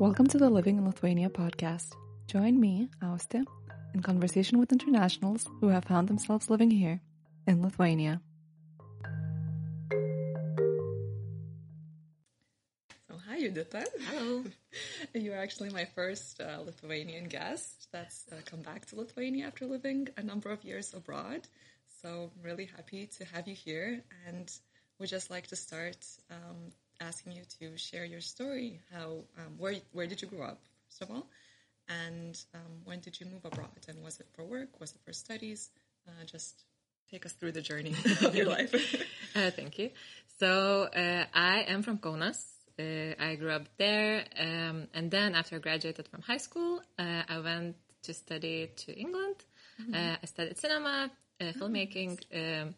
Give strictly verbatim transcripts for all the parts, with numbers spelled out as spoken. Welcome to the Living in Lithuania podcast. Join me, Auste, in conversation with internationals who have found themselves living here in Lithuania. So, hi, Yudita. Hello. You are actually my first uh, Lithuanian guest that's uh, come back to Lithuania after living a number of years abroad. So, I'm really happy to have you here, and we'd just like to start um, asking you to share your story. How, um, where, where did you grow up, first of all? And um, when did you move abroad? And was it for work? Was it for studies? Uh, just take us through the journey of your life. uh, thank you. So uh, I am from Kaunas. Uh, I grew up there. Um, and then after I graduated from high school, uh, I went to study to England. Mm-hmm. Uh, I studied cinema, uh, filmmaking. Mm-hmm. um,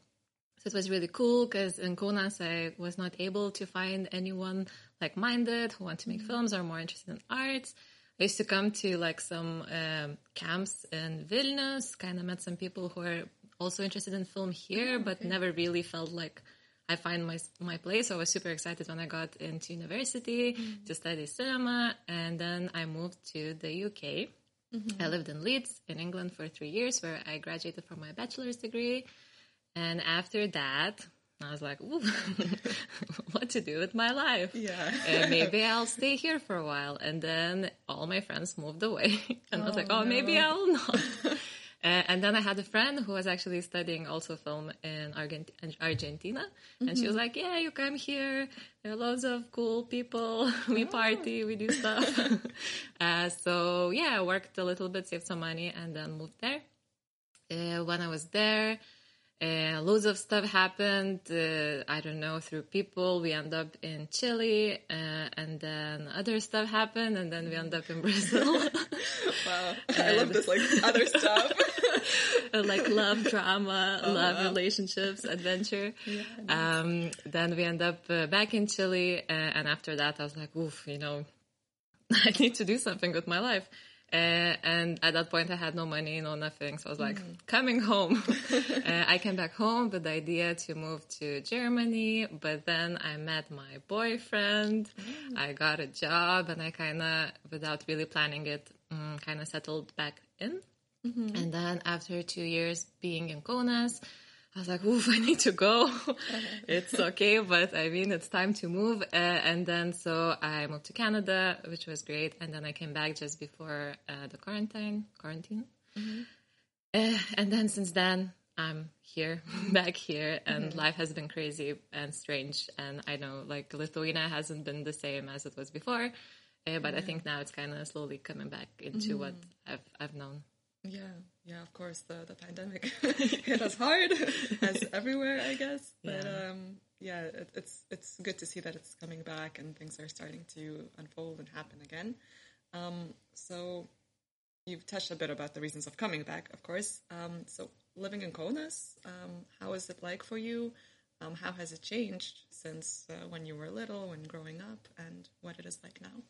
so it was really cool because in Kaunas, I was not able to find anyone like-minded who wanted to make mm-hmm. films or more interested in arts. I used to come to like some um, camps in Vilnius, kind of met some people who are also interested in film here, but okay. never really felt like I find my my place. So I was super excited when I got into university mm-hmm. to study cinema, and then I moved to the U K. Mm-hmm. I lived in Leeds in England for three years, where I graduated from my bachelor's degree, and after that, I was like, ooh, what to do with my life? Yeah. uh, maybe I'll stay here for a while. And then all my friends moved away. And oh, I was like, oh, no. maybe I'll not. uh, and then I had a friend who was actually studying also film in Argent- Argentina. Mm-hmm. And she was like, yeah, you come here. There are loads of cool people. we oh. party, we do stuff. uh, so, yeah, I worked a little bit, saved some money, and then moved there. Uh, when I was there... Uh, loads of stuff happened, uh, I don't know, through people. We end up in Chile, uh, and then other stuff happened, and then we end up in Brazil. Wow. I love this, like, other stuff. Like love, drama, oh, love, wow. relationships, adventure. Yeah, nice. um, then we end up uh, back in Chile, uh, and after that I was like, oof, you know, I need to do something with my life. Uh, and at that point I had no money, no nothing, so I was like, mm-hmm. coming home. uh, I came back home with the idea to move to Germany, but then I met my boyfriend, mm. I got a job, and I kind of, without really planning it, um, kind of settled back in. Mm-hmm. And then after two years being in Kaunas, I was like, oof, I need to go. It's okay, but I mean, it's time to move. Uh, and then, so I moved to Canada, which was great. And then I came back just before uh, the quarantine. Quarantine. Mm-hmm. Uh, and then since then, I'm here, back here. And mm-hmm. life has been crazy and strange. And I know, like, Lithuania hasn't been the same as it was before. Uh, but yeah. I think now it's kind of slowly coming back into mm-hmm. what I've I've known. Yeah, yeah, of course, the, the pandemic hit us hard, as everywhere, I guess, but yeah, um, yeah it, it's it's good to see that it's coming back and things are starting to unfold and happen again. Um, so you've touched a bit about the reasons of coming back, of course. Um, so living in Kaunas, um, how is it like for you? Um, how has it changed since uh, when you were little, when growing up, and what it is like now?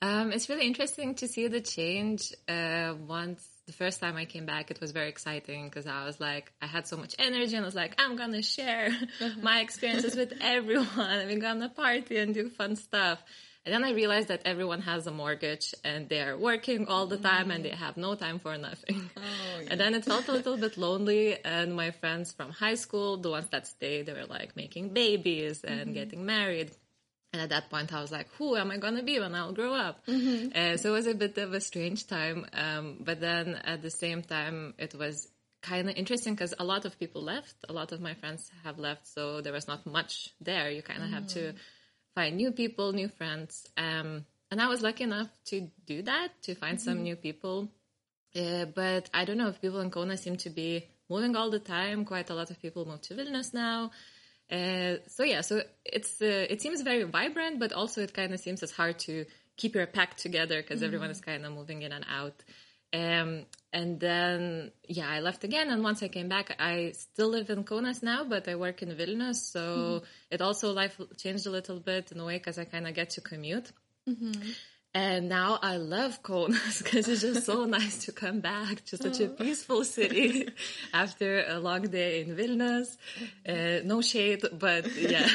Um, it's really interesting to see the change. Uh, once the first time I came back, it was very exciting because I was like, I had so much energy and I was like, I'm going to share uh-huh. my experiences with everyone. We're going to party and do fun stuff. And then I realized that everyone has a mortgage and they are working all the time and they have no time for nothing. Oh, yeah. And then it felt a little bit lonely. And my friends from high school, the ones that stayed, they were like making babies and mm-hmm. getting married. And at that point, I was like, who am I going to be when I'll grow up? Mm-hmm. Uh, so it was a bit of a strange time. Um, but then at the same time, it was kind of interesting because a lot of people left. A lot of my friends have left. So there was not much there. You kind of mm-hmm. have to find new people, new friends. Um, and I was lucky enough to do that, to find mm-hmm. some new people. Uh, but I don't know if people in Kaunas seem to be moving all the time. Quite a lot of people move to Vilnius now. Uh, so yeah, so it's uh, it seems very vibrant, but also it kind of seems it's hard to keep your pack together because mm-hmm. everyone is kind of moving in and out. Um, and then yeah, I left again, and once I came back, I still live in Kaunas now, but I work in Vilnius, so mm-hmm. it also life changed a little bit in a way because I kind of get to commute. Mm-hmm. And now I love Kaunas because it's just so nice to come back to such a peaceful city after a long day in Vilnius. Uh, no shade, but yeah,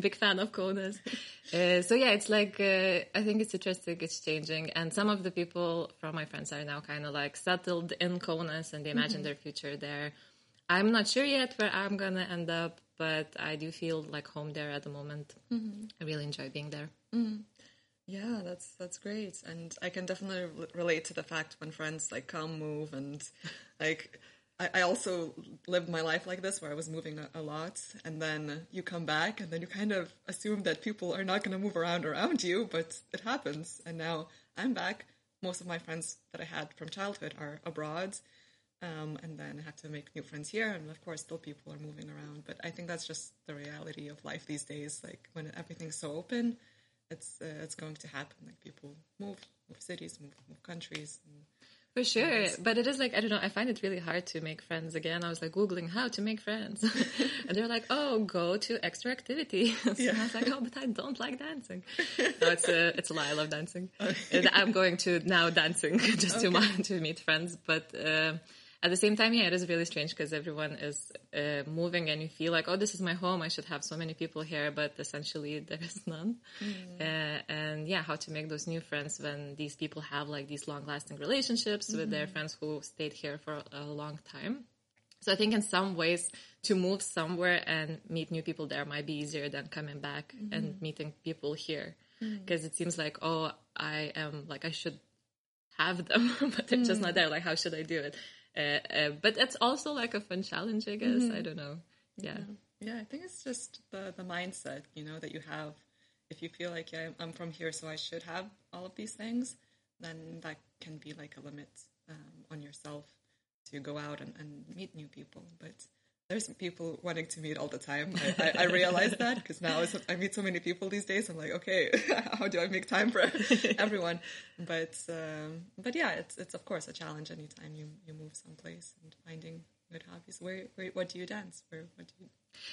big fan of Kaunas. Uh, so yeah, it's like, uh, I think it's interesting, it's changing. And some of the people from my friends are now kind of like settled in Kaunas and they imagine mm-hmm. their future there. I'm not sure yet where I'm going to end up, but I do feel like home there at the moment. Mm-hmm. I really enjoy being there. Mm-hmm. Yeah, that's that's great. And I can definitely re- relate to the fact when friends like come, move, and like I, I also lived my life like this where I was moving a, a lot, and then you come back and then you kind of assume that people are not going to move around around you, but it happens. And now I'm back. Most of my friends that I had from childhood are abroad, um, and then I have to make new friends here. And of course, still people are moving around. But I think that's just the reality of life these days. Like when everything's so open, it's uh, it's going to happen. Like people move, move cities, move, move countries. And, for sure. You know, but it is like, I don't know, I find it really hard to make friends again. I was like Googling how to make friends. And they're like, oh, go to extra activity. So yeah. I was like, oh, but I don't like dancing. No, it's a, it's a lie. I love dancing. Okay. I'm going to now dancing just okay. to, my, to meet friends. But uh, at the same time, yeah, it is really strange because everyone is uh, moving and you feel like, oh, this is my home. I should have so many people here. But essentially, there is none. Mm-hmm. Uh, and yeah, how to make those new friends when these people have like these long-lasting relationships mm-hmm. with their friends who stayed here for a long time. So I think in some ways to move somewhere and meet new people there might be easier than coming back mm-hmm. and meeting people here. Because mm-hmm. it seems like, oh, I am like, I should have them, but they're mm-hmm. just not there. Like, how should I do it? Uh, uh, but it's also like a fun challenge, I guess. Mm-hmm. I don't know. Yeah. Yeah, I think it's just the, the mindset, you know, that you have. If you feel like, yeah, I'm from here, so I should have all of these things, then that can be like a limit um, on yourself to go out and, and meet new people. But there's people wanting to meet all the time. I, I, I realize that because now I meet so many people these days. I'm like, okay, how do I make time for everyone? But um, but yeah, it's it's of course a challenge anytime you, you move someplace and finding good hobbies. Where, where what do you dance? Where what do you?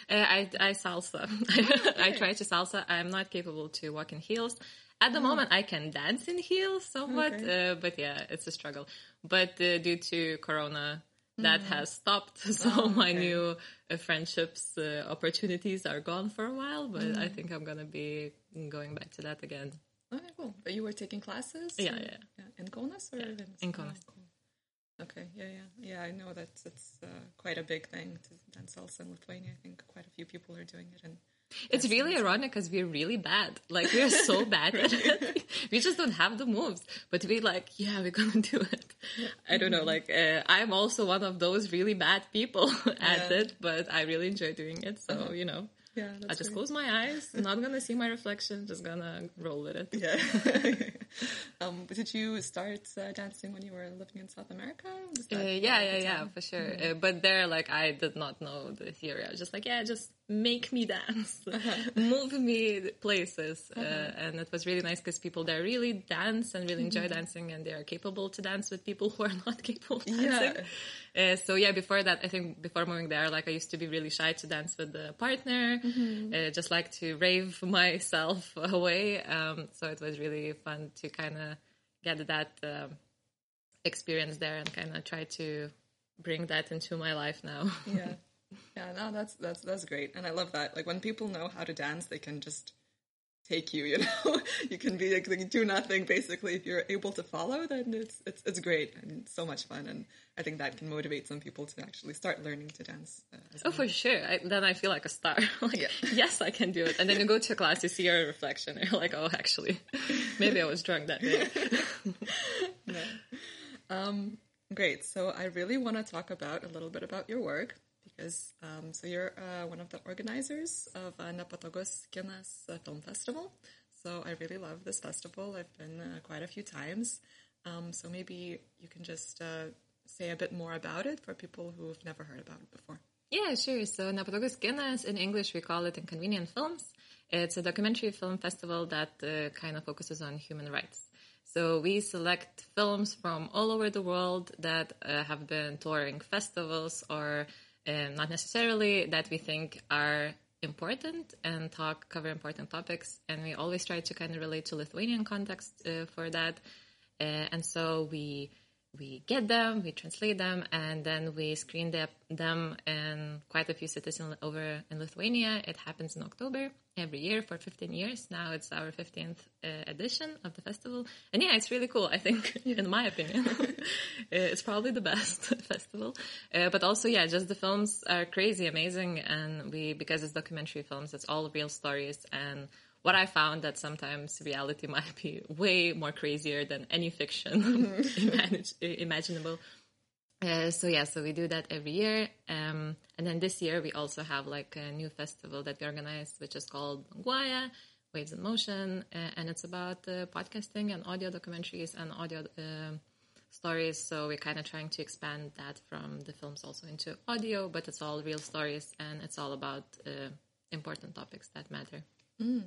Uh, I I salsa. Okay. I try to salsa. I'm not capable to walk in heels. At the oh. moment, I can dance in heels somewhat, okay. uh, but yeah, it's a struggle. But uh, due to Corona, that has stopped, so oh, okay. my new uh, friendships uh, opportunities are gone for a while, but mm-hmm. I think I'm gonna be going back to that again. Okay, cool. But you were taking classes? Yeah, yeah. yeah. In Kaunas? Or yeah. In Kaunas. Oh, cool. Okay, yeah, yeah. Yeah, I know that it's uh, quite a big thing to dance salsa in Lithuania. I think quite a few people are doing it. And it's really ironic because we're really bad. Like, we're so bad at it. We just don't have the moves. But we're like, yeah, we're going to do it. Yeah. I don't know. Like, uh, I'm also one of those really bad people at yeah. it. But I really enjoy doing it. So, uh-huh. you know, yeah, I just great. close my eyes. I'm not going to see my reflection. Just going to roll with it. Yeah. um, but did you start uh, dancing when you were living in South America? Uh, yeah, yeah, yeah, for sure. Mm-hmm. Uh, but there, like, I did not know the theory. I was just like, yeah, just... make me dance, uh-huh. move me places. Uh-huh. Uh, and it was really nice because people there really dance and really enjoy mm-hmm. dancing, and they are capable to dance with people who are not capable of dancing. Yeah. Uh, so yeah, before that, I think before moving there, like I used to be really shy to dance with a partner, mm-hmm. uh, just like to rave myself away. Um, so it was really fun to kind of get that um, experience there and kind of try to bring that into my life now. Yeah. Yeah, no, that's that's that's great, and I love that. Like when people know how to dance, they can just take you. You know, you can be like, like do nothing basically. If you're able to follow, then it's it's it's great and so much fun. And I think that can motivate some people to actually start learning to dance. Uh, oh, well. For sure. I, then I feel like a star. Like, yeah. Yes, I can do it. And then you go to a class, you see your reflection, and you're like, oh, actually, maybe I was drunk that day. No. Um, great. So I really want to talk about a little bit about your work. Is, um, so you're uh, one of the organizers of uh, Nepatogus Kinas uh, Film Festival. So I really love this festival. I've been uh, quite a few times. Um, so maybe you can just uh, say a bit more about it for people who have never heard about it before. Yeah, sure. So Nepatogus Kinas, in English we call it Inconvenient Films. It's a documentary film festival that uh, kind of focuses on human rights. So we select films from all over the world that uh, have been touring festivals or Um, not necessarily that we think are important and talk, cover important topics. And we always try to kind of relate to Lithuanian context uh, for that. Uh, and so we we get them, we translate them, and then we screen the, them in quite a few cities in, over in Lithuania. It happens in October every year for fifteen years. Now it's our fifteenth uh, edition of the festival. And yeah, it's really cool, I think, in my opinion. It's probably the best festival. Uh, but also, yeah, just the films are crazy, amazing. And we, because it's documentary films, it's all real stories. And what I found that sometimes reality might be way more crazier than any fiction imaginable. Uh, so yeah, so we do that every year. Um, and then this year we also have like a new festival that we organized, which is called Banguoja, Waves in Motion. Uh, and it's about uh, podcasting and audio documentaries and audio uh, stories. So we're kind of trying to expand that from the films also into audio, but it's all real stories and it's all about uh, important topics that matter. Mm.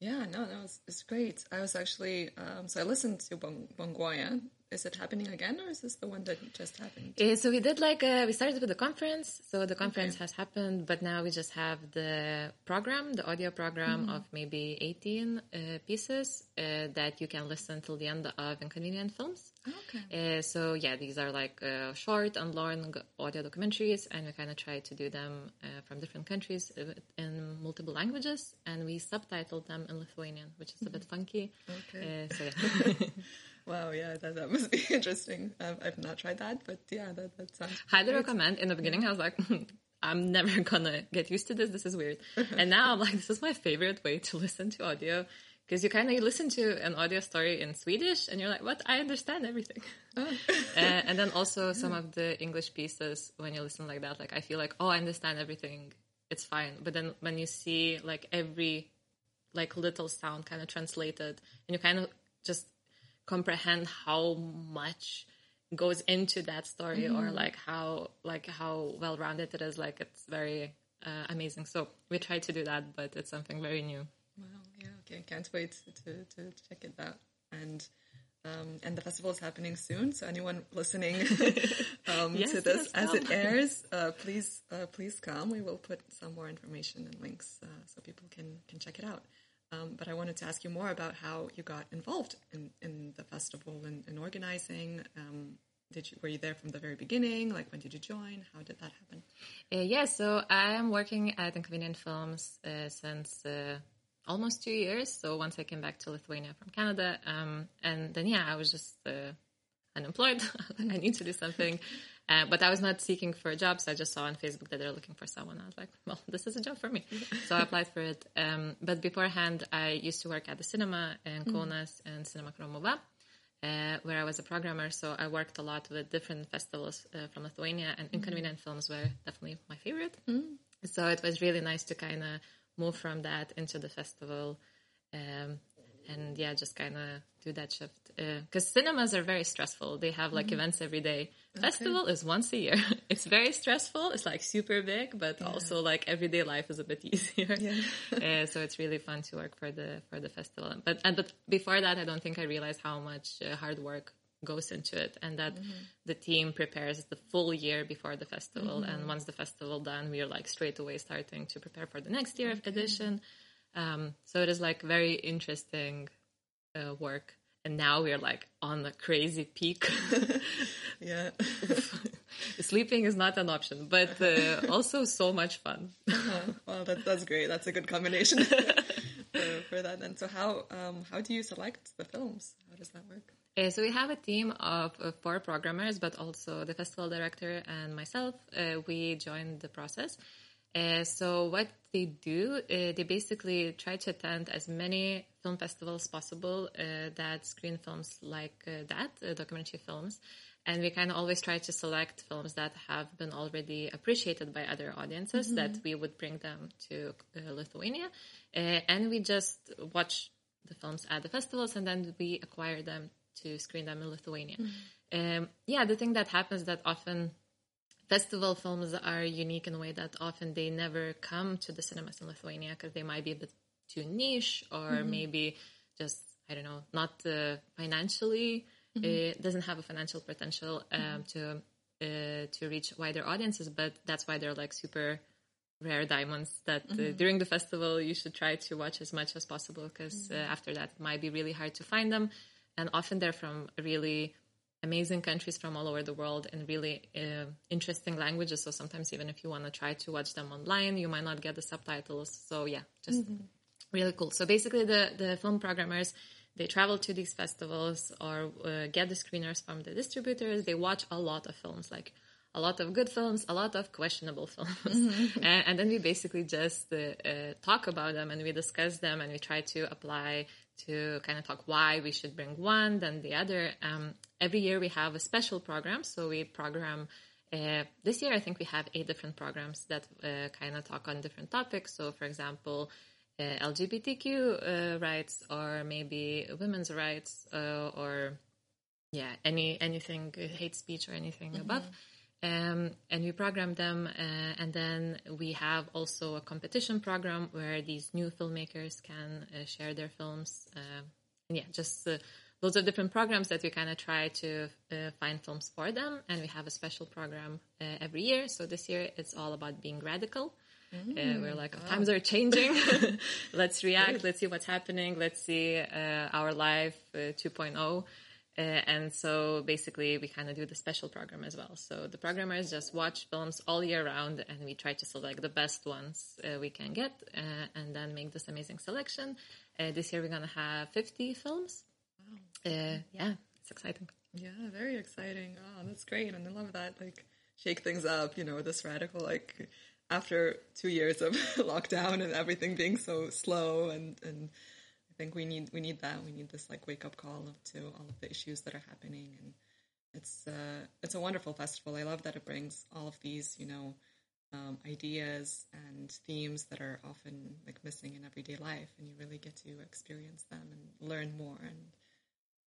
Yeah, no, that was it's great. I was actually, um, so I listened to Banguoja. Is it happening again, or is this the one that just happened? Uh, so we did like, a, we started with the conference. So the conference okay. has happened, but now we just have the program, the audio program mm-hmm. of maybe eighteen uh, pieces uh, that you can listen till the end of Inconvenient Films. Okay. Uh, so yeah, these are like uh, short and long audio documentaries, and we kind of try to do them uh, from different countries in multiple languages, and we subtitled them in Lithuanian, which is a bit funky. Okay. Uh, so yeah. Wow, yeah, that, that must be interesting. Um, I've not tried that, but yeah, that, that sounds highly great. Recommend. In the beginning, I was like, I'm never gonna get used to this. This is weird. And now I'm like, this is my favorite way to listen to audio. Because you kind of listen to an audio story in Swedish, and you're like, what? I understand everything. Oh. uh, and then also some of the English pieces, when you listen like that, like I feel like, oh, I understand everything. It's fine. But then when you see like every like little sound kind of translated, and you kind of just comprehend how much goes into that story mm-hmm. or like how like how well-rounded it is, like it's very uh, amazing. So we try to do that, but it's something very new. Wow, yeah, okay, can't wait to, to check it out. And um, and the festival is happening soon, so anyone listening um, yes, to this yes, as come. It airs, uh, please uh, please come. We will put some more information and links uh, so people can, can check it out. Um, but I wanted to ask you more about how you got involved in, in the festival and, and organizing. Um, Did you, were you there from the very beginning? Like, when did you join? How did that happen? Uh, yeah, so I'm working at Inconvenient Films uh, since uh, almost two years. So once I came back to Lithuania from Canada. Um, and then, yeah, I was just uh, unemployed. I need to do something. Uh, but I was not seeking for a job. So I just saw on Facebook that they're looking for someone. I was like, well, this is a job for me. So I applied for it. Um, but beforehand, I used to work at the cinema in Kaunas mm. and Cinema Kromova. Uh, where I was a programmer, so I worked a lot with different festivals uh, from Lithuania, and Inconvenient mm-hmm. Films were definitely my favorite. Mm-hmm. So it was really nice to kind of move from that into the festival, um, and yeah, just kind of do that shift. Because uh, cinemas are very stressful; they have like mm-hmm. events every day. Okay. Festival is once a year. It's very stressful. It's like super big, but yeah. also like everyday life is a bit easier. Yeah. uh, so it's really fun to work for the for the festival. But and but before that, I don't think I realized how much uh, hard work goes into it, and that mm-hmm. the team prepares the full year before the festival. Mm-hmm. And once the festival done, we are like straight away starting to prepare for the next year okay. edition. Um, so it is like very interesting uh, work. And now we're like on the crazy peak. Yeah. Sleeping is not an option, but uh, also so much fun. Uh-huh. Well, that, that's great. That's a good combination uh, for that. And so how um, how do you select the films? How does that work? Uh, so we have a team of uh, four programmers, but also the festival director and myself. Uh, we joined the process. Uh, so what they do, uh, they basically try to attend as many film festivals possible uh, that screen films like uh, that, uh, documentary films. And we kind of always try to select films that have been already appreciated by other audiences mm-hmm. that we would bring them to uh, Lithuania. Uh, and we just watch the films at the festivals, and then we acquire them to screen them in Lithuania. Mm-hmm. Um, yeah, the thing that happens that often... Festival films are unique in a way that often they never come to the cinemas in Lithuania because they might be a bit too niche or mm-hmm. maybe just, I don't know, not uh, financially, mm-hmm. it doesn't have a financial potential um, mm-hmm. to uh, to reach wider audiences, but that's why they're like super rare diamonds that uh, mm-hmm. during the festival you should try to watch as much as possible, because mm-hmm. uh, after that it might be really hard to find them. And often they're from really amazing countries from all over the world and really uh, interesting languages. So sometimes even if you want to try to watch them online, you might not get the subtitles. So yeah, just mm-hmm. really cool. So basically the, the film programmers, they travel to these festivals or uh, get the screeners from the distributors. They watch a lot of films, like a lot of good films, a lot of questionable films. Mm-hmm. and, and then we basically just uh, uh, talk about them and we discuss them and we try to apply to kind of talk why we should bring one, then the other. Um, every year we have a special program. So we program, uh, this year I think we have eight different programs that uh, kind of talk on different topics. So for example, uh, L G B T Q uh, rights, or maybe women's rights, uh, or yeah, any anything, hate speech or anything mm-hmm. above. Um, and we program them, uh, and then we have also a competition program where these new filmmakers can uh, share their films. Uh, and yeah, just uh, loads of different programs that we kind of try to uh, find films for them. And we have a special program uh, every year. So this year it's all about being radical. Mm, uh, we're like, wow. oh, times are changing. Let's react. Let's see what's happening. Let's see uh, our life uh, two point oh. Uh, and so basically we kind of do the special program as well. So the programmers just watch films all year round and we try to select the best ones uh, we can get uh, and then make this amazing selection. Uh, this year we're going to have fifty films. Wow. Uh, yeah, it's exciting. Yeah, very exciting. Oh, that's great. And I love that, like, shake things up, you know, this radical, like, after two years of lockdown and everything being so slow and... and I think we need we need that. We need this, like, wake-up call of, to all of the issues that are happening. And it's uh, it's a wonderful festival. I love that it brings all of these, you know, um, ideas and themes that are often, like, missing in everyday life. And you really get to experience them and learn more. And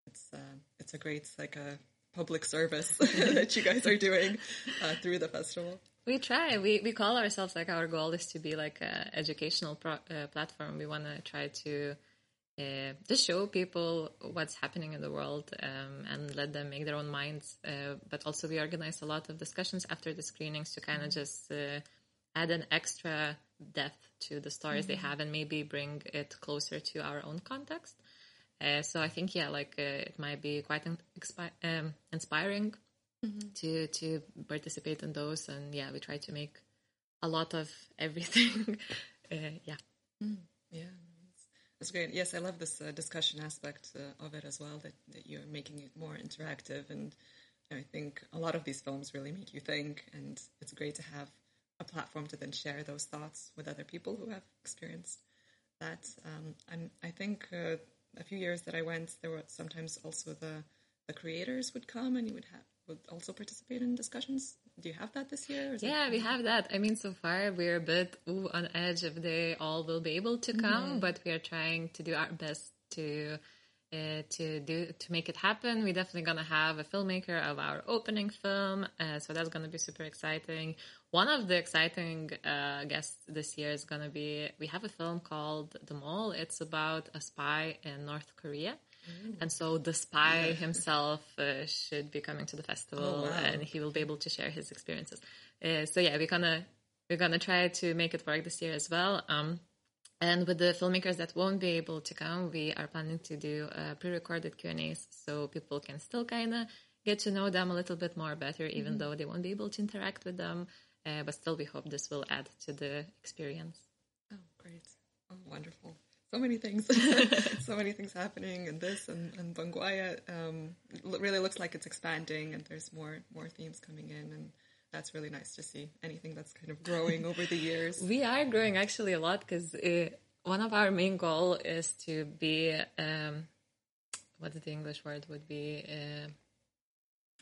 it's uh, it's a great, like, a public service that you guys are doing uh, through the festival. We try. We we call ourselves, like, our goal is to be, like, an educational pro- uh, platform. We want to try to... Uh, just show people what's happening in the world um, and let them make their own minds. Uh, but also we organize a lot of discussions after the screenings to kind of just uh, add an extra depth to the stories mm-hmm. they have and maybe bring it closer to our own context. Uh, so I think, yeah, like uh, it might be quite in- expi- um, inspiring mm-hmm. to to participate in those. And yeah, we try to make a lot of everything. uh, yeah. Mm. Yeah. That's great. Yes, I love this uh, discussion aspect uh, of it as well, that, that you're making it more interactive. And you know, I think a lot of these films really make you think, and it's great to have a platform to then share those thoughts with other people who have experienced that. Um, I'm, I think uh, a few years that I went, there were sometimes also the, the creators would come and you would have would also participate in discussions. Do you have that this year? Or yeah, that- we have that. I mean, so far we're a bit ooh, on edge if they all will be able to come, mm-hmm. but we are trying to do our best to uh, to do to make it happen. We're definitely going to have a filmmaker of our opening film, uh, so that's going to be super exciting. One of the exciting uh, guests this year is going to be, we have a film called The Mall. It's about a spy in North Korea. And so the spy yeah. himself uh, should be coming to the festival, oh, wow. and he will be able to share his experiences. Uh, so yeah, we're gonna we're gonna try to make it work this year as well. Um, and with the filmmakers that won't be able to come, we are planning to do uh, pre-recorded Q and A's, so people can still kind of get to know them a little bit more better, even mm-hmm. though they won't be able to interact with them. Uh, but still, we hope this will add to the experience. Oh, great! Oh, wonderful. So many things, so many things happening, and this and, and Banguoja um, really looks like it's expanding, and there's more more themes coming in, and that's really nice to see. Anything that's kind of growing over the years. We are growing actually a lot, because uh, one of our main goal is to be um, what the English word would be uh,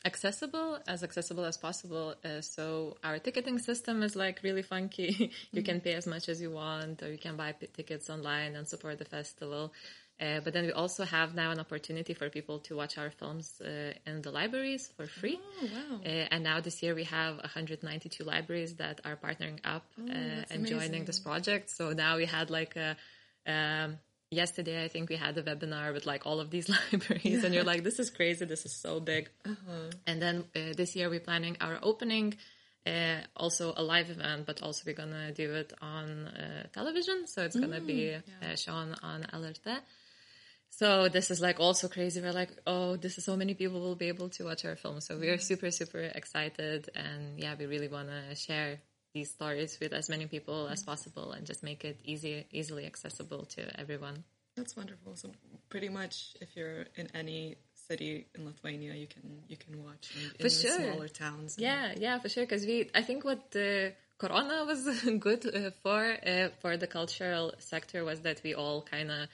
accessible, as accessible as possible. Uh, so our ticketing system is, like, really funky. You mm-hmm. can pay as much as you want, or you can buy p- tickets online and support the festival. Uh, but then we also have now an opportunity for people to watch our films uh, in the libraries for free. Oh, wow. Uh, and now this year we have one hundred ninety-two libraries that are partnering up oh, uh, and amazing. Joining this project. So now we had, like, a... Um, Yesterday, I think we had a webinar with, like, all of these libraries yeah. and you're like, this is crazy. This is so big. Uh-huh. And then uh, this year we're planning our opening uh, also a live event, but also we're going to do it on uh, television. So it's going to mm, be yeah. uh, shown on L R T. So this is like also crazy. We're like, oh, this is so many people will be able to watch our film. So we're super, super excited. And yeah, we really want to share these stories with as many people as possible and just make it easy, easily accessible to everyone. That's wonderful. So pretty much if you're in any city in Lithuania, you can you can watch in, in sure. smaller towns. Yeah, yeah, for sure. Because we, I think what the Corona was good uh, for, uh, for the cultural sector was that we all kind of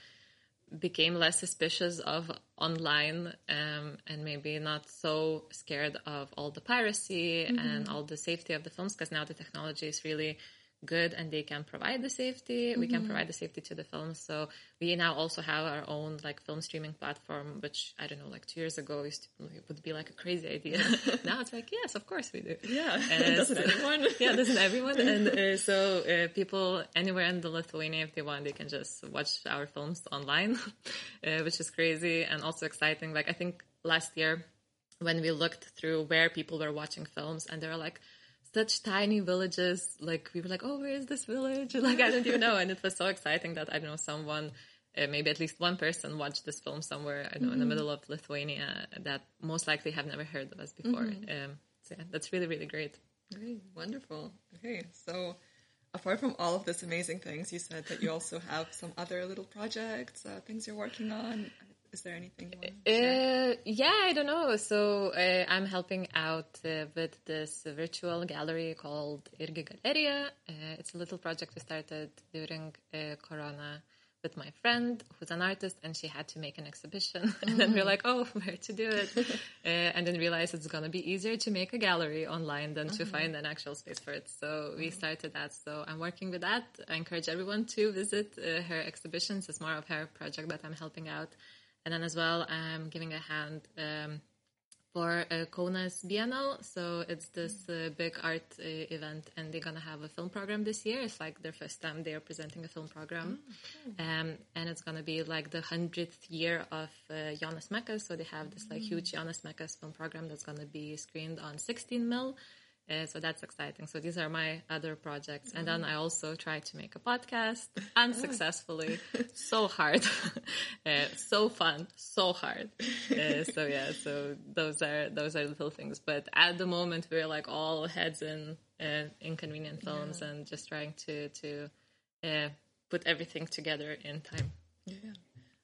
became less suspicious of online um, and maybe not so scared of all the piracy mm-hmm. and all the safety of the films, because now the technology is really good and they can provide the safety. Mm-hmm. We can provide the safety to the films. So we now also have our own like film streaming platform, which I don't know, like two years ago used to, it would be like a crazy idea. Now it's like, yes, of course we do. Yeah, and doesn't so, everyone? Yeah, doesn't everyone? And uh, so uh, people anywhere in the Lithuania, if they want, they can just watch our films online, uh, which is crazy and also exciting. Like I think last year when we looked through where people were watching films, and they were like, such tiny villages, like we were like, oh, where is this village? Like, I don't even know. And it was so exciting that, I don't know, someone, uh, maybe at least one person watched this film somewhere, I don't mm-hmm. know, in the middle of Lithuania that most likely have never heard of us before. Mm-hmm. Um, so yeah, that's really, really great. Great. Wonderful. Okay. So apart from all of these amazing things, you said that you also have some other little projects, uh, things you're working on. Is there anything you want to share? Uh, yeah, I don't know. So uh, I'm helping out uh, with this virtual gallery called Irge Galeria. Uh, it's a little project we started during uh, Corona with my friend, who's an artist, and she had to make an exhibition. Mm-hmm. And then we're like, oh, where to do it? uh, and then realized it's going to be easier to make a gallery online than mm-hmm. to find an actual space for it. So mm-hmm. we started that. So I'm working with that. I encourage everyone to visit uh, her exhibitions. It's more of her project that I'm helping out. And then as well, I'm giving a hand um, for uh, Kona's Biennale. So it's this uh, big art uh, event, and they're going to have a film program this year. It's like their first time they are presenting a film program. Oh, cool. um, and it's going to be like the hundredth year of uh, Jonas Mekas. So they have this like huge Jonas Mekas film program that's going to be screened on sixteen millimeter. Uh, so that's exciting. So these are my other projects. Mm-hmm. And then I also tried to make a podcast unsuccessfully. So hard. uh, so fun. So hard. Uh, so yeah, so those are those are little things. But at the moment, we're like all heads in uh, Inconvenient Films yeah. and just trying to, to uh, put everything together in time. Yeah.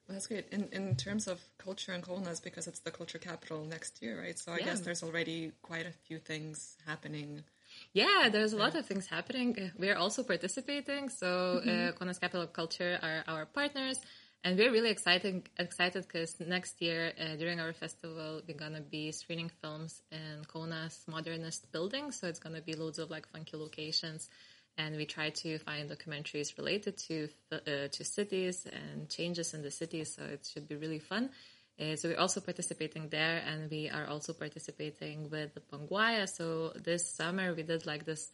Well, that's great. In in terms of culture in Kaunas, because it's the culture capital next year, right? So I yeah. guess there's already quite a few things happening. Yeah, there's a lot of things happening. We're also participating. So mm-hmm. uh, Kaunas Capital Culture are our partners. And we're really exciting, excited because next year uh, during our festival, we're going to be screening films in Kaunas modernist buildings. So it's going to be loads of like funky locations. And we try to find documentaries related to uh, to cities and changes in the cities, so it should be really fun. Uh, so we're also participating there, and we are also participating with the Banguoja. So this summer we did like this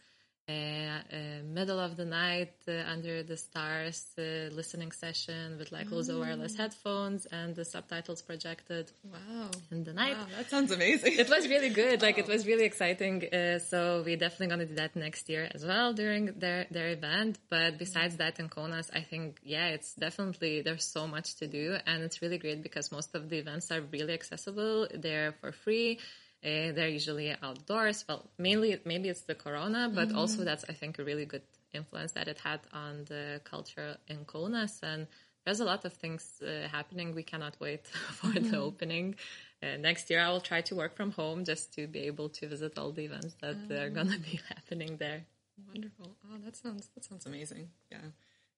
uh, uh, middle of the night uh, under the stars uh, listening session with like loads of wireless headphones and the subtitles projected. Wow! In the night. Wow, that sounds amazing. It was really good. Like wow. It was really exciting. Uh, so we're definitely going to do that next year as well during their, their event. But besides that in Kaunas, I think, yeah, it's definitely, there's so much to do. And it's really great because most of the events are really accessible. They're for free. Uh, they're usually outdoors. Well, mainly, maybe it's the Corona, but mm-hmm. also that's, I think, a really good influence that it had on the culture in Kaunas. And there's a lot of things uh, happening. We cannot wait for mm-hmm. the opening. Uh, next year, I will try to work from home just to be able to visit all the events that um, are going to be happening there. Wonderful. Oh, that sounds that sounds amazing. Yeah.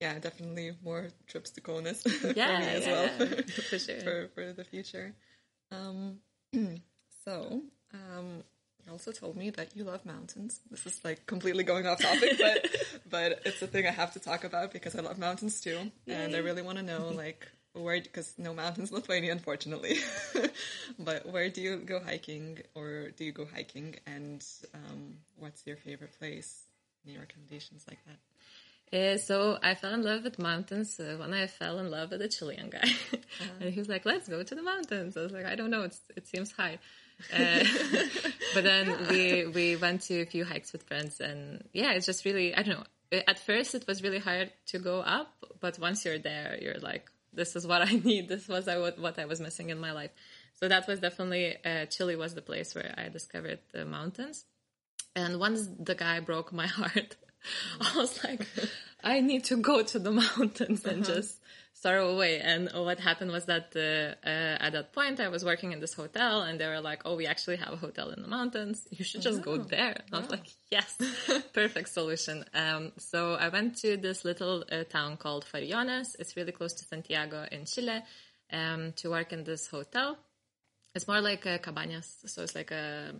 Yeah, definitely more trips to Kaunas for yeah, me as yeah, well. Yeah, for sure. for, for the future. Um, so... Um, you also told me that you love mountains. This is like completely going off topic, but but it's a thing I have to talk about because I love mountains too. Yay. And I really want to know like where, because no mountains in Lithuania, unfortunately. But where do you go hiking or do you go hiking and um, what's your favorite place? Any recommendations like that? Uh, so I fell in love with mountains uh, when I fell in love with a Chilean guy. Uh-huh. And he was like, let's go to the mountains. I was like, I don't know, it's, it seems high. Uh, but then yeah. we we went to a few hikes with friends, and yeah, it's just really, I don't know. At first, it was really hard to go up, but once you're there, you're like, this is what I need. This was what I was missing in my life. So that was definitely, uh, Chile was the place where I discovered the mountains. And once the guy broke my heart, I was like, I need to go to the mountains and uh-huh. just sorrow away. And what happened was that uh, uh, at that point, I was working in this hotel, and they were like, oh, we actually have a hotel in the mountains. You should just oh, go there. And wow. I was like, yes, perfect solution. Um, so I went to this little uh, town called Fariones. It's really close to Santiago in Chile, um, to work in this hotel. It's more like a cabañas, so it's like a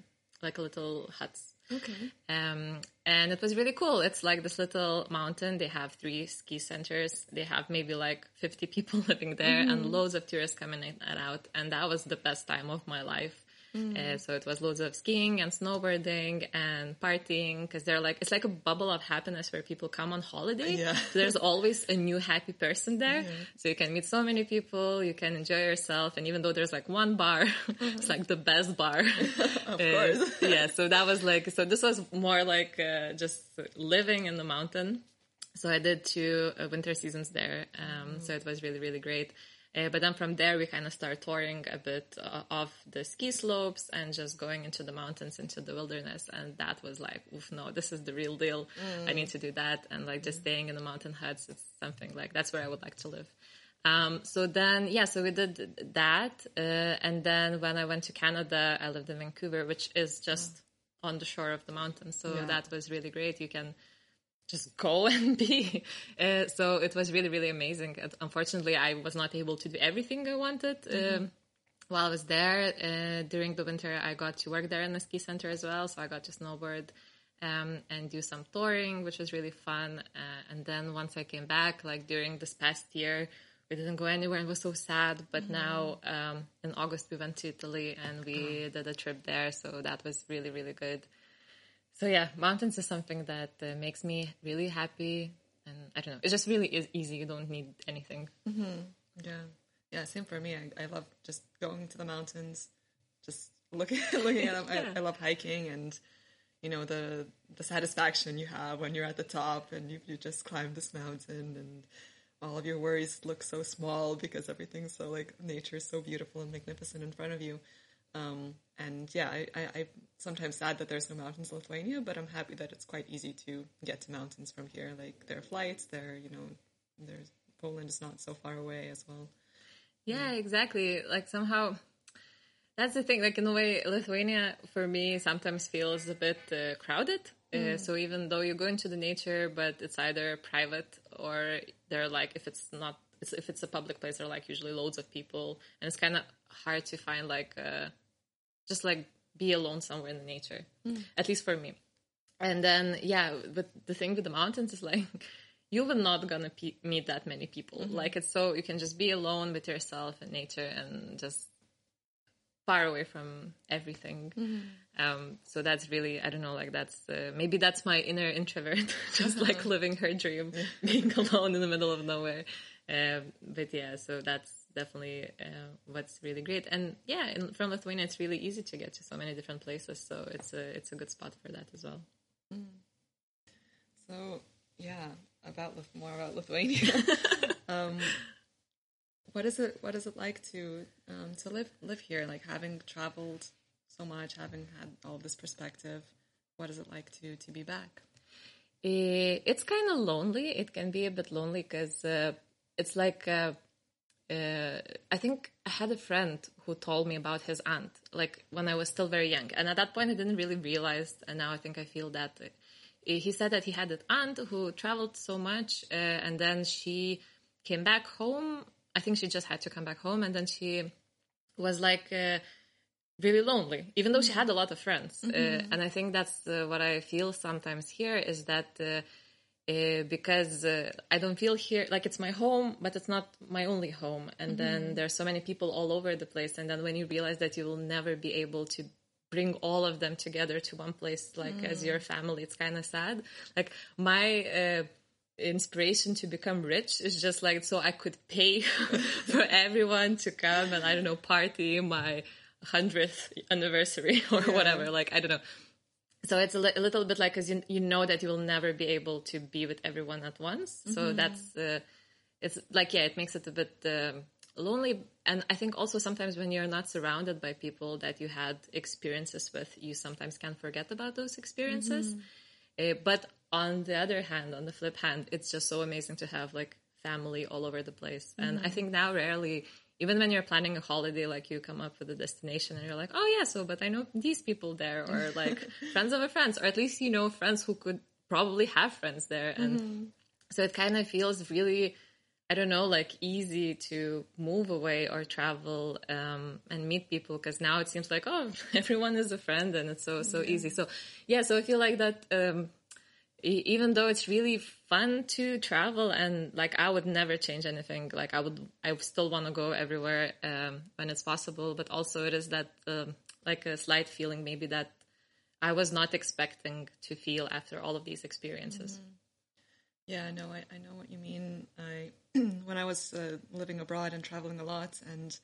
like a little huts. Okay. Um, and it was really cool. It's like this little mountain. They have three ski centers. They have maybe like fifty people living there, mm. and loads of tourists coming in and out. And that was the best time of my life. Mm. Uh, so it was loads of skiing and snowboarding and partying, because they're like, it's like a bubble of happiness where people come on holiday. Yeah. So there's always a new happy person there. Yeah. So you can meet so many people, you can enjoy yourself. And even though there's like one bar, mm-hmm. it's like the best bar. Of uh, course. Yeah. So that was like, so this was more like uh, just living in the mountain. So I did two uh, winter seasons there. Um, mm. So it was really, really great. Uh, but then from there, we kind of start touring a bit uh, off the ski slopes and just going into the mountains, into the wilderness. And that was like, oof, no, this is the real deal. Mm. I need to do that. And like just staying in the mountain huts, it's something like, that's where I would like to live. Um, so then, yeah, so we did that. Uh, and then when I went to Canada, I lived in Vancouver, which is just oh. on the shore of the mountain. So yeah. that was really great. You can just go and be. Uh, so it was really, really amazing. Unfortunately, I was not able to do everything I wanted mm-hmm. um, while I was there. Uh, during the winter, I got to work there in the ski center as well. So I got to snowboard um, and do some touring, which was really fun. Uh, and then once I came back, like during this past year, we didn't go anywhere and was so sad. But mm-hmm. now um, in August, we went to Italy and we did a trip there. So that was really, really good. So yeah, mountains is something that uh, makes me really happy, and I don't know, it just really is easy. You don't need anything. Mm-hmm. Yeah, yeah, same for me. I, I love just going to the mountains, just looking looking at them. Yeah. I, I love hiking, and you know the the satisfaction you have when you're at the top and you you just climb this mountain, and all of your worries look so small because everything's so like nature is so beautiful and magnificent in front of you. Um, and yeah, I, I, I'm sometimes sad that there's no mountains in Lithuania, but I'm happy that it's quite easy to get to mountains from here. Like there are flights, there, you know, there's Poland is not so far away as well. Yeah, yeah, exactly. Like somehow that's the thing. Like in a way, Lithuania for me sometimes feels a bit uh, crowded. Mm. Uh, so even though you go into the nature, but it's either private or they're like, if it's not, it's, if it's a public place, there are like usually loads of people, and it's kind of hard to find like uh, just like be alone somewhere in the nature, mm. at least for me. And then yeah, but the thing with the mountains is like you were not gonna pe- meet that many people. Mm-hmm. Like it's so you can just be alone with yourself and nature and just far away from everything. Mm-hmm. Um, so that's really, I don't know, like that's uh, maybe that's my inner introvert, just like living her dream, being alone in the middle of nowhere. Uh, but yeah, so that's definitely uh, what's really great. And yeah, in, from Lithuania, it's really easy to get to so many different places. So it's a, it's a good spot for that as well. Mm. So yeah, about more about Lithuania. um, what is it, what is it like to, um, to live, live here? Like having traveled so much, having had all this perspective, what is it like to, to be back? It's kind of lonely. It can be a bit lonely because, uh, it's like, uh, uh, I think I had a friend who told me about his aunt, like when I was still very young. And at that point, I didn't really realize. And now I think I feel that uh, he said that he had an aunt who traveled so much. Uh, and then she came back home. I think she just had to come back home. And then she was like uh, really lonely, even though she had a lot of friends. Mm-hmm. Uh, and I think that's uh, what I feel sometimes here is that... Uh, Uh, because uh, I don't feel here, like it's my home, but it's not my only home. And mm-hmm. then there's so many people all over the place. And then when you realize that you will never be able to bring all of them together to one place, like mm. as your family, it's kind of sad. Like my uh, inspiration to become rich is just like, so I could pay for everyone to come and I don't know, party my hundredth anniversary or yeah. whatever. Like, I don't know. So it's a, li- a little bit like, because you, you know that you will never be able to be with everyone at once. So mm-hmm. that's, uh, it's like, yeah, it makes it a bit um, lonely. And I think also sometimes when you're not surrounded by people that you had experiences with, you sometimes can forget about those experiences. Mm-hmm. Uh, but on the other hand, on the flip hand, it's just so amazing to have like family all over the place. Mm-hmm. And I think now rarely... Even when you're planning a holiday, like you come up with a destination and you're like, oh yeah, so, but I know these people there, or like friends of a friends, or at least, you know, friends who could probably have friends there. And mm-hmm. so it kind of feels really, I don't know, like easy to move away or travel um, and meet people. Cause now it seems like, oh, everyone is a friend and it's so, so mm-hmm. easy. So yeah, so I feel like that, um, even though it's really fun to travel and like I would never change anything, like I would I still want to go everywhere um, when it's possible, but also it is that um, like a slight feeling maybe that I was not expecting to feel after all of these experiences. Mm-hmm. Yeah, no, I, I know what you mean. I when I was uh, living abroad and traveling a lot and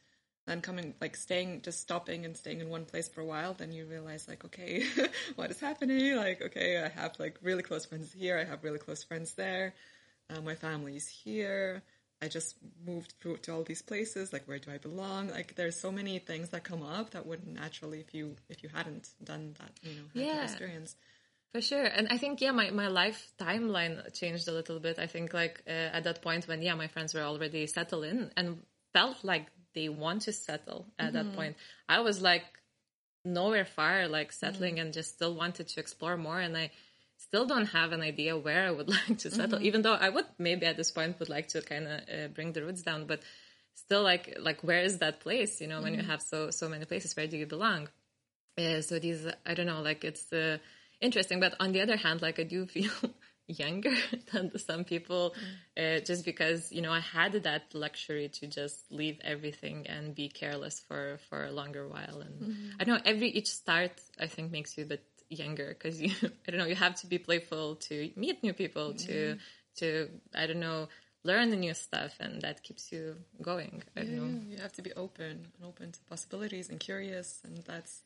then coming, like staying, just stopping and staying in one place for a while, then you realize like, okay, what is happening? Like, okay, I have like really close friends here. I have really close friends there. Uh, my family is here. I just moved through to all these places. Like, where do I belong? Like, there's so many things that come up that wouldn't naturally if you, if you hadn't done that, you know, had yeah, that experience. For sure. And I think, yeah, my, my life timeline changed a little bit. I think like uh, at that point when, yeah, my friends were already settled in and felt like they want to settle at mm-hmm. that point. I was like nowhere far, like settling mm-hmm. and just still wanted to explore more. And I still don't have an idea where I would like to settle, mm-hmm. even though I would maybe at this point would like to kind of uh, bring the roots down, but still like, like, where is that place? You know, mm-hmm. when you have so, so many places, where do you belong? Uh, so these, I don't know, like it's uh, interesting, but on the other hand, like I do feel younger than some people uh, just because, you know, I had that luxury to just leave everything and be careless for for a longer while. And mm-hmm. I don't know, every each start I think makes you a bit younger because you I don't know you have to be playful to meet new people, mm-hmm. to to I don't know learn the new stuff, and that keeps you going. I don't yeah, know you have to be open and open to possibilities and curious, and that's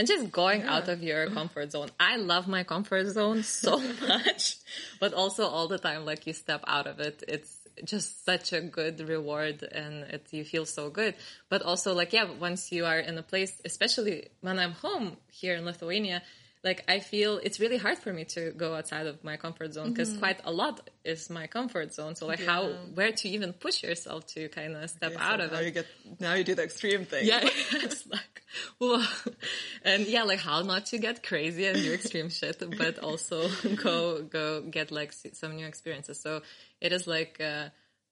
And just going yeah. out of your comfort zone. I love my comfort zone so much, but also all the time, like you step out of it, it's just such a good reward, and it, you feel so good. But also, like, yeah, once you are in a place, especially when I'm home here in Lithuania, like I feel it's really hard for me to go outside of my comfort zone because mm-hmm. quite a lot is my comfort zone. So like yeah. how, where to even push yourself to kind of step okay, out so of now it. You get, now you do the extreme thing. Yeah. It's like, whoa. And yeah, like how not to get crazy and do extreme shit, but also go, go get like some new experiences. So it is like, uh,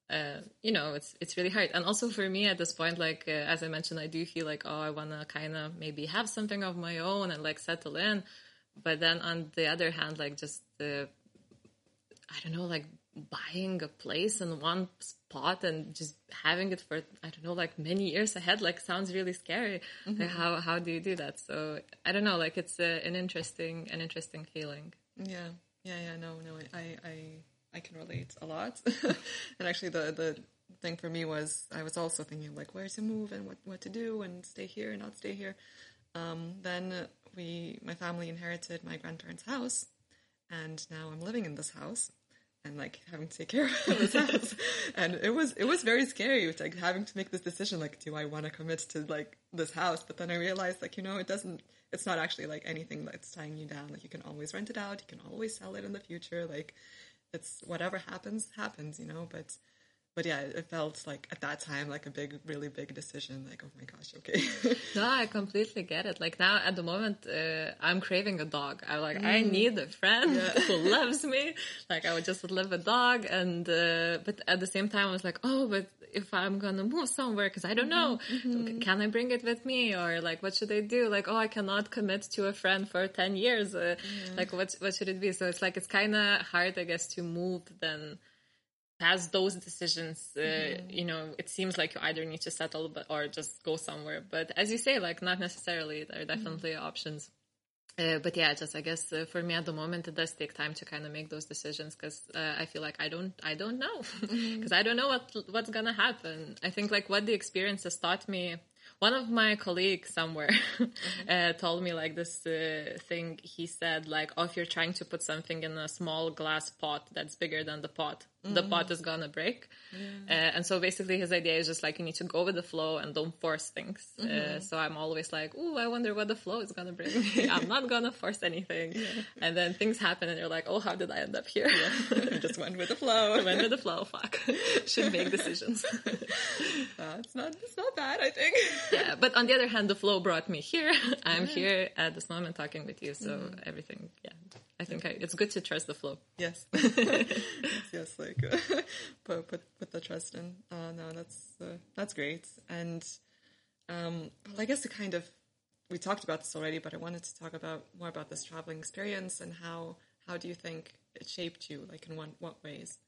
uh, you know, it's, it's really hard. And also for me at this point, like, uh, as I mentioned, I do feel like, oh, I want to kind of maybe have something of my own and like settle in. But then on the other hand, like just, uh, I don't know, like buying a place in one spot and just having it for, I don't know, like many years ahead, like sounds really scary. Mm-hmm. Like how, how do you do that? So I don't know, like it's uh, an interesting, an interesting feeling. Yeah. Yeah. Yeah. No, no, I, I, I can relate a lot. And actually the, the thing for me was I was also thinking like where to move and what, what to do and stay here and not stay here. Um, then we, my family inherited my grandparents' house, and now I'm living in this house and like having to take care of this house. And it was, it was very scary. It was like having to make this decision, like, do I want to commit to like this house? But then I realized like, you know, it doesn't, it's not actually like anything that's tying you down. Like you can always rent it out. You can always sell it in the future. Like it's whatever happens, happens, you know, but But yeah, it felt like at that time, like a big, really big decision. Like, oh my gosh, okay. No, I completely get it. Like now at the moment, uh, I'm craving a dog. I'm like, mm. I need a friend yeah. who loves me. Like I would just love a dog. And, uh, but at the same time, I was like, oh, but if I'm going to move somewhere, cause I don't know, mm-hmm. can I bring it with me? Or like, what should I do? Like, oh, I cannot commit to a friend for ten years. Uh, mm. Like what, what should it be? So it's like, it's kind of hard, I guess, to move then. Past those decisions, uh, mm-hmm. you know, it seems like you either need to settle but, or just go somewhere. But as you say, like, not necessarily. There are definitely mm-hmm. options. Uh, but yeah, just, I guess, uh, for me at the moment, it does take time to kind of make those decisions because uh, I feel like I don't, I don't know because mm-hmm. I don't know what, what's going to happen. I think, like, what the experience has taught me one of my colleagues somewhere mm-hmm. uh, told me like this uh, thing. He said like, oh, if you're trying to put something in a small glass pot that's bigger than the pot, mm-hmm. the pot is gonna break. Mm-hmm. Uh, and so basically his idea is just like, you need to go with the flow and don't force things. Mm-hmm. Uh, so I'm always like, ooh, I wonder what the flow is gonna bring me. I'm not gonna force anything. Yeah. And then things happen and you're like, oh, how did I end up here? Yeah. I just went with the flow. I went with the flow, fuck. Should make decisions. Well, it's not, it's not bad, I think. Yeah, but on the other hand, the flow brought me here. I'm yeah. here at this moment talking with you, so mm-hmm. everything, yeah. I think okay. I, it's good to trust the flow. Yes. yes, yes, like, uh, put, put put the trust in. Uh, no, that's, uh, that's great. And, um, well, I guess to kind of, we talked about this already, but I wanted to talk about more about this traveling experience and how, how do you think it shaped you, like in one, what ways?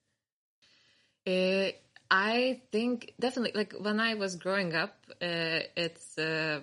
Uh, I think definitely, like when I was growing up, uh, it's uh,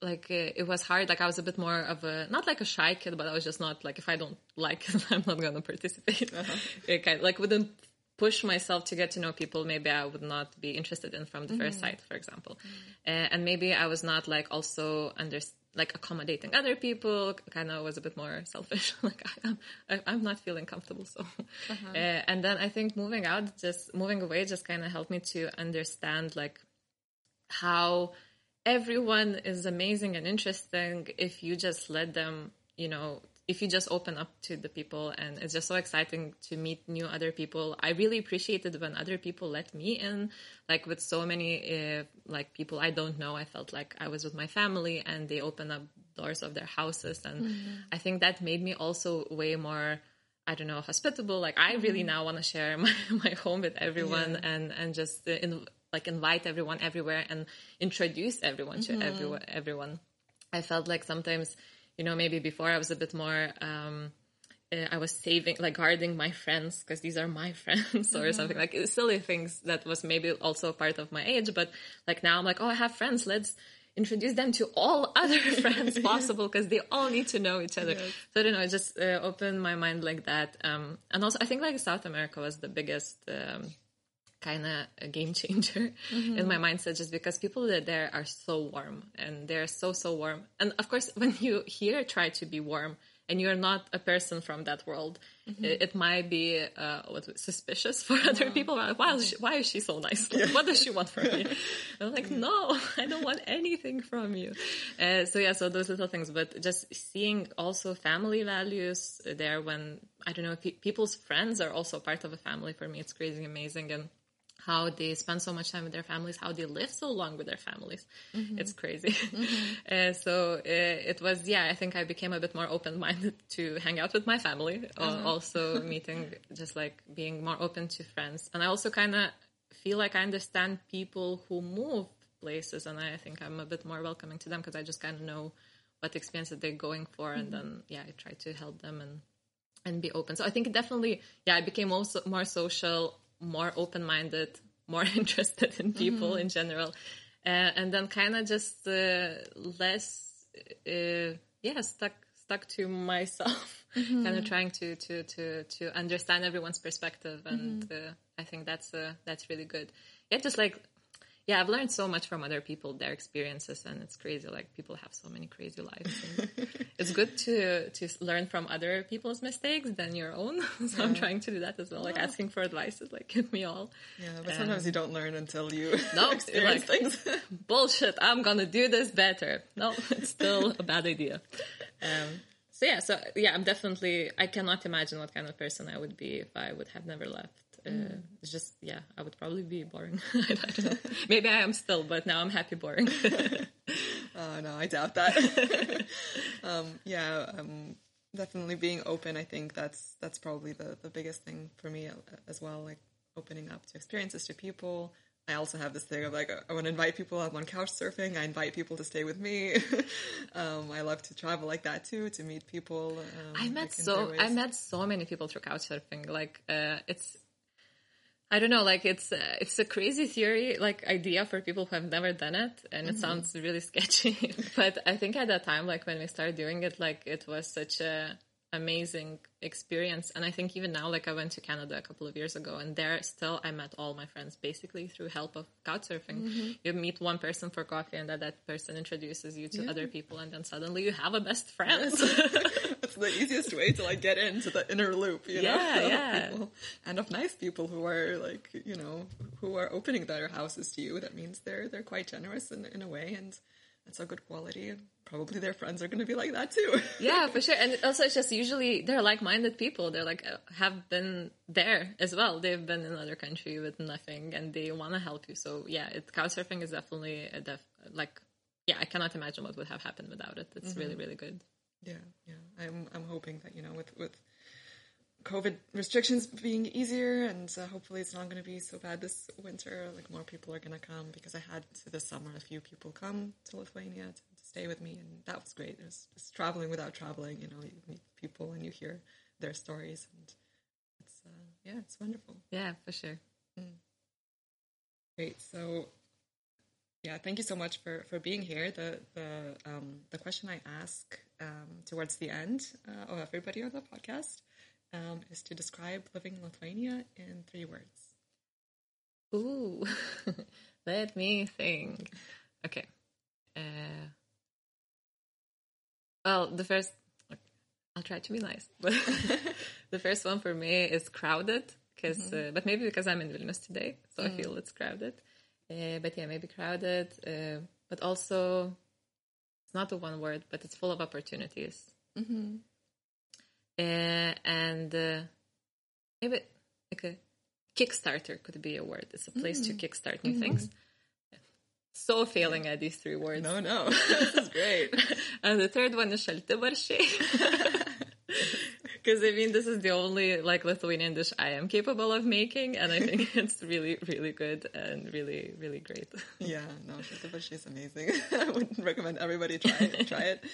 like uh, it was hard. Like I was a bit more of a, not like a shy kid, but I was just not like, if I don't like it, I'm not going to participate. Uh-huh. It kind of, like wouldn't push myself to get to know people. Maybe I would not be interested in from the mm-hmm. first sight, for example. Mm-hmm. Uh, and maybe I was not like also understanding, like accommodating other people, kind of was a bit more selfish. Like I am, I, I'm not feeling comfortable. So, uh-huh. uh, and then I think moving out, just moving away, just kind of helped me to understand like how everyone is amazing and interesting if you just let them, you know, if you just open up to the people. And it's just so exciting to meet new other people. I really appreciated when other people let me in, like with so many, uh, like people I don't know, I felt like I was with my family and they opened up doors of their houses. And mm-hmm. I think that made me also way more, I don't know, hospitable. Like I really mm-hmm. now want to share my, my home with everyone yeah. and, and just uh, in, like invite everyone everywhere and introduce everyone mm-hmm. to everyone, everyone. I felt like sometimes, you know, maybe before I was a bit more, um, uh, I was saving, like guarding my friends because these are my friends or mm-hmm. something like silly things that was maybe also part of my age. But like now I'm like, oh, I have friends. Let's introduce them to all other friends possible because yeah. they all need to know each other. Yes. So I don't know, it just uh, opened my mind like that. Um, and also I think like South America was the biggest um, kind of a game changer mm-hmm. in my mindset, just because people that are there are so warm and they're so, so warm. And of course, when you here try to be warm and you're not a person from that world, mm-hmm. it, it might be uh, what, suspicious for other wow. people. Like, why, is she, why is she so nice? Like, yeah. What does she want from me? And I'm like, mm-hmm. no, I don't want anything from you. Uh, so yeah, so those little things. But just seeing also family values there when, I don't know, pe- people's friends are also part of a family for me. It's crazy amazing. And how they spend so much time with their families, how they live so long with their families. Mm-hmm. It's crazy. Mm-hmm. Uh, so uh, it was, yeah, I think I became a bit more open-minded to hang out with my family, mm-hmm. also meeting, just like being more open to friends. And I also kind of feel like I understand people who move places, and I think I'm a bit more welcoming to them because I just kind of know what experience that they're going for. Mm-hmm. And then, yeah, I try to help them and, and be open. So I think definitely, yeah, I became also more social, more open-minded, more interested in people mm-hmm. in general, uh, and then kind of just uh, less, uh, yeah, stuck stuck to myself, mm-hmm. kind of trying to to to to understand everyone's perspective, and mm-hmm. uh, I think that's uh, that's really good. Yeah, just like yeah, I've learned so much from other people, their experiences, and it's crazy. Like people have so many crazy lives. And it's good to to learn from other people's mistakes than your own. So yeah. I'm trying to do that as well. Like asking for advice is like, give me all. Yeah, but and sometimes you don't learn until you no, experience like, things. Bullshit, I'm gonna do this better. No, it's still a bad idea. Um, so yeah, so yeah, I'm definitely, I cannot imagine what kind of person I would be if I would have never left. Uh, it's just, yeah, I would probably be boring. I don't know. Maybe I am still, but now I'm happy boring. Oh, no, I doubt that. um, yeah, um, definitely being open. I think that's that's probably the, the biggest thing for me as well, like opening up to experiences, to people. I also have this thing of like, I want to invite people. I'm on couch surfing. I invite people to stay with me. um, I love to travel like that too, to meet people. Um, I met like so I met so many people through couch surfing. Like, uh, it's... I don't know, like it's uh, it's a crazy theory, like idea for people who have never done it, and mm-hmm. it sounds really sketchy. But I think at that time, like when we started doing it, like it was such a amazing experience. And I think even now, like I went to Canada a couple of years ago, and there still I met all my friends basically through help of couchsurfing. Mm-hmm. You meet one person for coffee, and that, that person introduces you to yeah. other people, and then suddenly you have a best friend. It's the easiest way to like get into the inner loop, you know? Yeah, so yeah. People, and of nice people who are like, you know, who are opening their houses to you. That means they're they're quite generous in in a way, and that's a good quality. Probably their friends are going to be like that too. Yeah, for sure. And also it's just usually they're like-minded people. They're like, have been there as well. They've been in another country with nothing and they want to help you. So yeah, it, couchsurfing is definitely a def, like, yeah, I cannot imagine what would have happened without it. It's mm-hmm. really, really good. Yeah. Yeah. I'm, I'm hoping that, you know, with, with COVID restrictions being easier and uh, hopefully it's not going to be so bad this winter, like more people are going to come, because I had this summer a few people come to Lithuania to, to stay with me, and that was great. It was just traveling without traveling, you know, you meet people and you hear their stories, and it's uh, yeah, it's wonderful. Yeah, for sure. Mm. Great. So yeah, thank you so much for, for being here. The the um, the question I ask um, towards the end uh, of everybody on the podcast Um, is to describe living in Lithuania in three words. Ooh, let me think. Okay. Uh, well, the first, I'll try to be nice, but the first one for me is crowded, because, mm-hmm. uh, but maybe because I'm in Vilnius today, so mm. I feel it's crowded. Uh, but yeah, maybe crowded, uh, but also it's not the one word, but it's full of opportunities. Mm-hmm. Uh, and uh, maybe like a Kickstarter could be a word. It's a place mm. to kickstart new mm-hmm. things. Yeah. So failing yeah. at these three words. No, no. This is great. And the third one is Shalta Bar. Because, I mean, this is the only, like, Lithuanian dish I am capable of making. And I think it's really, really good and really, really great. Yeah, no, Shalta Bar is amazing. I would recommend everybody try it. Try it.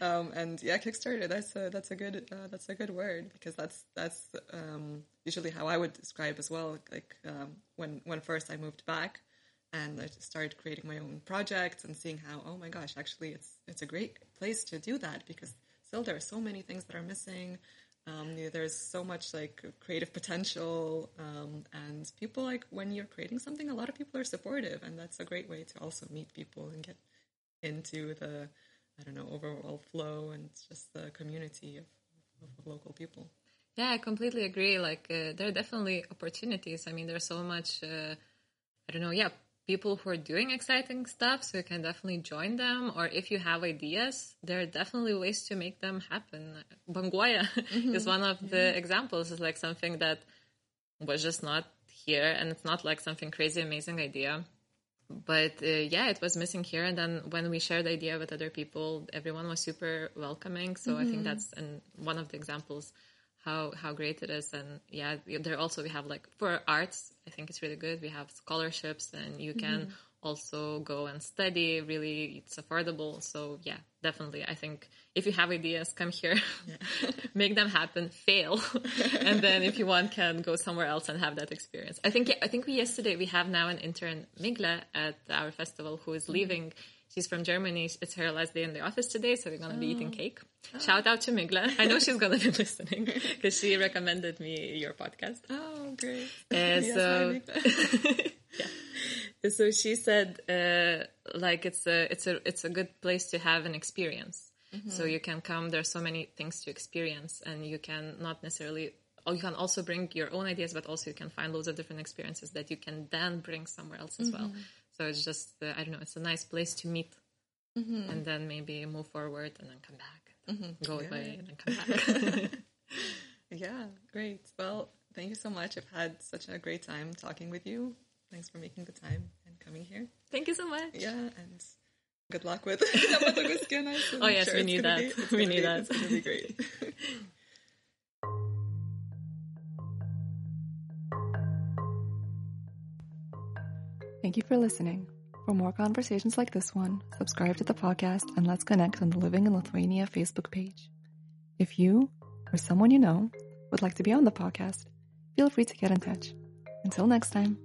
Um, and, yeah, Kickstarter, that's a, that's a good uh, that's a good word. Because that's that's um, usually how I would describe as well. Like, um, when, when first I moved back and I started creating my own projects and seeing how, oh, my gosh, actually, it's it's a great place to do that. Because still there are so many things that are missing. Um, there's so much like creative potential, um, and people, like when you're creating something, a lot of people are supportive, and that's a great way to also meet people and get into the, I don't know, overall flow and just the community of, of local people. Yeah, I completely agree. Like uh, there are definitely opportunities. I mean, there's so much, uh, I don't know, yeah, people who are doing exciting stuff, so you can definitely join them. Or if you have ideas, there are definitely ways to make them happen. Banguoja mm-hmm. is one of the mm-hmm. examples. It's like something that was just not here, and it's not like something crazy, amazing idea. But uh, yeah, it was missing here. And then when we shared the idea with other people, everyone was super welcoming. So mm-hmm. I think that's an, one of the examples how how great it is. And yeah, there also we have like for arts, I think it's really good. We have scholarships, and you can mm-hmm. also go and study. Really, it's affordable. So yeah, definitely. I think if you have ideas, come here, yeah. make them happen, fail, and then if you want, can go somewhere else and have that experience. I think yeah, I think we yesterday we have now an intern Migla at our festival who is leaving. Mm-hmm. She's from Germany. It's her last day in the office today, so we're going to oh. be eating cake. Oh. Shout out to Migla. I know she's going to be listening because she recommended me your podcast. Oh, great. Uh, yes, so, yeah. So she said, uh, like, it's a, it's, a, it's a good place to have an experience. Mm-hmm. So you can come. There's so many things to experience, and you can not necessarily... You can also bring your own ideas, but also you can find loads of different experiences that you can then bring somewhere else as mm-hmm. well. So it's just, uh, I don't know, it's a nice place to meet mm-hmm. and then maybe move forward and then come back, mm-hmm. go yeah. away and then come back. Yeah, great. Well, thank you so much. I've had such a great time talking with you. Thanks for making the time and coming here. Thank you so much. Yeah, and good luck with Nepatogus Kinas. Oh, yes, sure we need that. Be, we need be, that. It's going to be great. Thank you for listening. For more conversations like this one, subscribe to the podcast and let's connect on the Living in Lithuania Facebook page. If you or someone you know would like to be on the podcast, feel free to get in touch. Until next time.